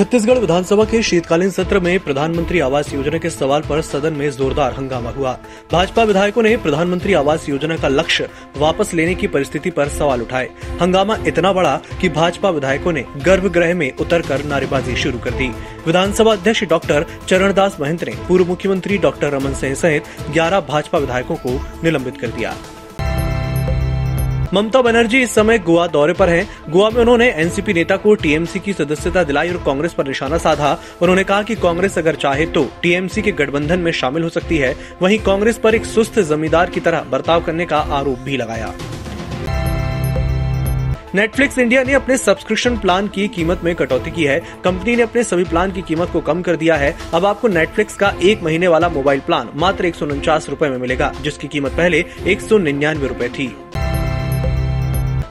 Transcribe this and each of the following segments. छत्तीसगढ़ विधानसभा के शीतकालीन सत्र में प्रधानमंत्री आवास योजना के सवाल पर सदन में जोरदार हंगामा हुआ। भाजपा विधायकों ने प्रधानमंत्री आवास योजना का लक्ष्य वापस लेने की परिस्थिति पर सवाल उठाए। हंगामा इतना बड़ा कि भाजपा विधायकों ने गर्भगृह में उतरकर नारेबाजी शुरू कर दी। विधानसभा अध्यक्ष डॉक्टर चरणदास महंत ने पूर्व मुख्यमंत्री डॉक्टर रमन सिंह सहित 11 भाजपा विधायकों को निलंबित कर दिया। ममता बनर्जी इस समय गोवा दौरे पर हैं। गोवा में उन्होंने एनसीपी नेता को टीएमसी की सदस्यता दिलाई और कांग्रेस पर निशाना साधा। उन्होंने कहा कि कांग्रेस अगर चाहे तो टीएमसी के गठबंधन में शामिल हो सकती है। वहीं कांग्रेस पर एक सुस्त जमींदार की तरह बर्ताव करने का आरोप भी लगाया। नेटफ्लिक्स इंडिया ने अपने सब्सक्रिप्शन प्लान की कीमत में कटौती की है। कंपनी ने अपने सभी प्लान की कीमत को कम कर दिया है। अब आपको नेटफ्लिक्स का एक महीने वाला मोबाइल प्लान मात्र 149 रुपए में मिलेगा, जिसकी कीमत पहले 199 रुपए थी।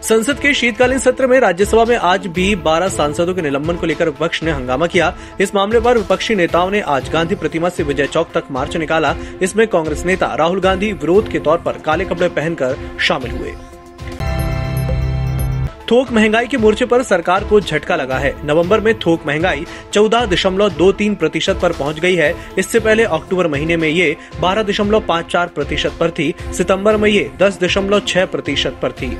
संसद के शीतकालीन सत्र में राज्यसभा में आज भी 12 सांसदों के निलंबन को लेकर विपक्ष ने हंगामा किया। इस मामले पर विपक्षी नेताओं ने आज गांधी प्रतिमा से विजय चौक तक मार्च निकाला। इसमें कांग्रेस नेता राहुल गांधी विरोध के तौर पर काले कपड़े पहनकर शामिल हुए। थोक महंगाई के मोर्चे पर सरकार को झटका लगा है। नवंबर में थोक महंगाई 14.23% पर पहुंच गई है। इससे पहले अक्टूबर महीने में ये 12.54% पर थी। सितंबर में ये 10.6% पर थी।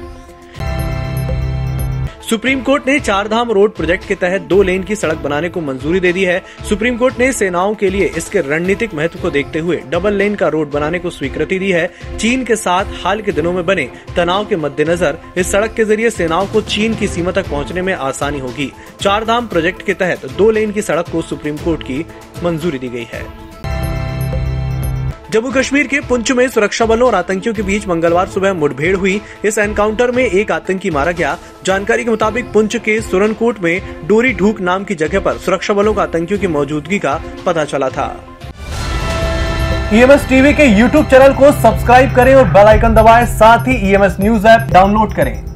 सुप्रीम कोर्ट ने चारधाम रोड प्रोजेक्ट के तहत 2 लेन की सड़क बनाने को मंजूरी दे दी है। सुप्रीम कोर्ट ने सेनाओं के लिए इसके रणनीतिक महत्व को देखते हुए डबल लेन का रोड बनाने को स्वीकृति दी है। चीन के साथ हाल के दिनों में बने तनाव के मद्देनजर इस सड़क के जरिए सेनाओं को चीन की सीमा तक पहुंचने में आसानी होगी। चारधाम प्रोजेक्ट के तहत 2 लेन की सड़क को सुप्रीम कोर्ट की मंजूरी दी गई है। जम्मू कश्मीर के पुंछ में सुरक्षा बलों और आतंकियों के बीच मंगलवार सुबह मुठभेड़ हुई। इस एनकाउंटर में एक आतंकी मारा गया। जानकारी के मुताबिक पुंछ के सुरनकोट में डोरी ढूक नाम की जगह पर सुरक्षा बलों का आतंकियों की मौजूदगी का पता चला था। ईएमएस टीवी के YouTube चैनल को सब्सक्राइब करें और बेल आइकन दबाएं। साथ ही ईएमएस न्यूज ऐप डाउनलोड करें।